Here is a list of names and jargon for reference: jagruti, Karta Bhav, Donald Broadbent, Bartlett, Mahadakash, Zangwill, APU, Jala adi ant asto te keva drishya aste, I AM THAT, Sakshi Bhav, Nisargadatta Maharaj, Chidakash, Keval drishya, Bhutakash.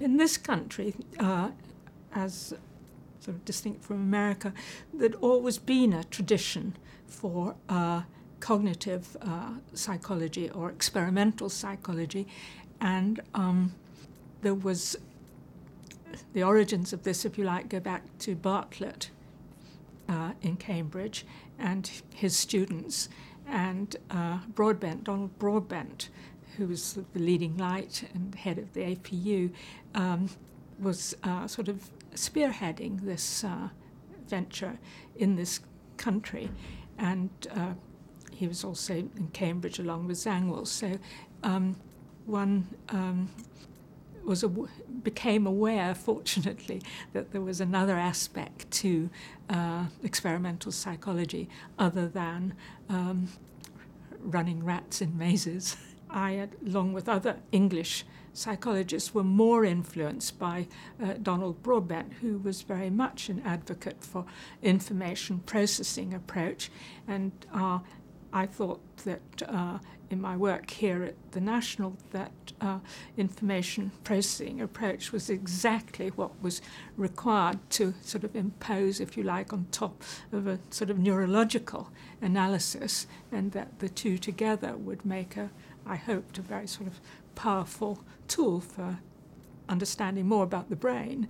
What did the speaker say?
In this country, as sort of distinct from America, there'd always been a tradition for cognitive psychology or experimental psychology, and there was the origins of this, if you like, go back to Bartlett in Cambridge and his students, and Broadbent, Donald Broadbent, who was the leading light and head of the APU, was sort of spearheading this venture in this country. And he was also in Cambridge along with Zangwill. So one became aware, fortunately, that there was another aspect to experimental psychology other than running rats in mazes. I, along with other English psychologists, were more influenced by Donald Broadbent, who was very much an advocate for information processing approach. And I thought that in my work here at the National, that information processing approach was exactly what was required to sort of impose, if you like, on top of a sort of neurological analysis, and that the two together would make a, I hoped, a very sort of powerful tool for understanding more about the brain.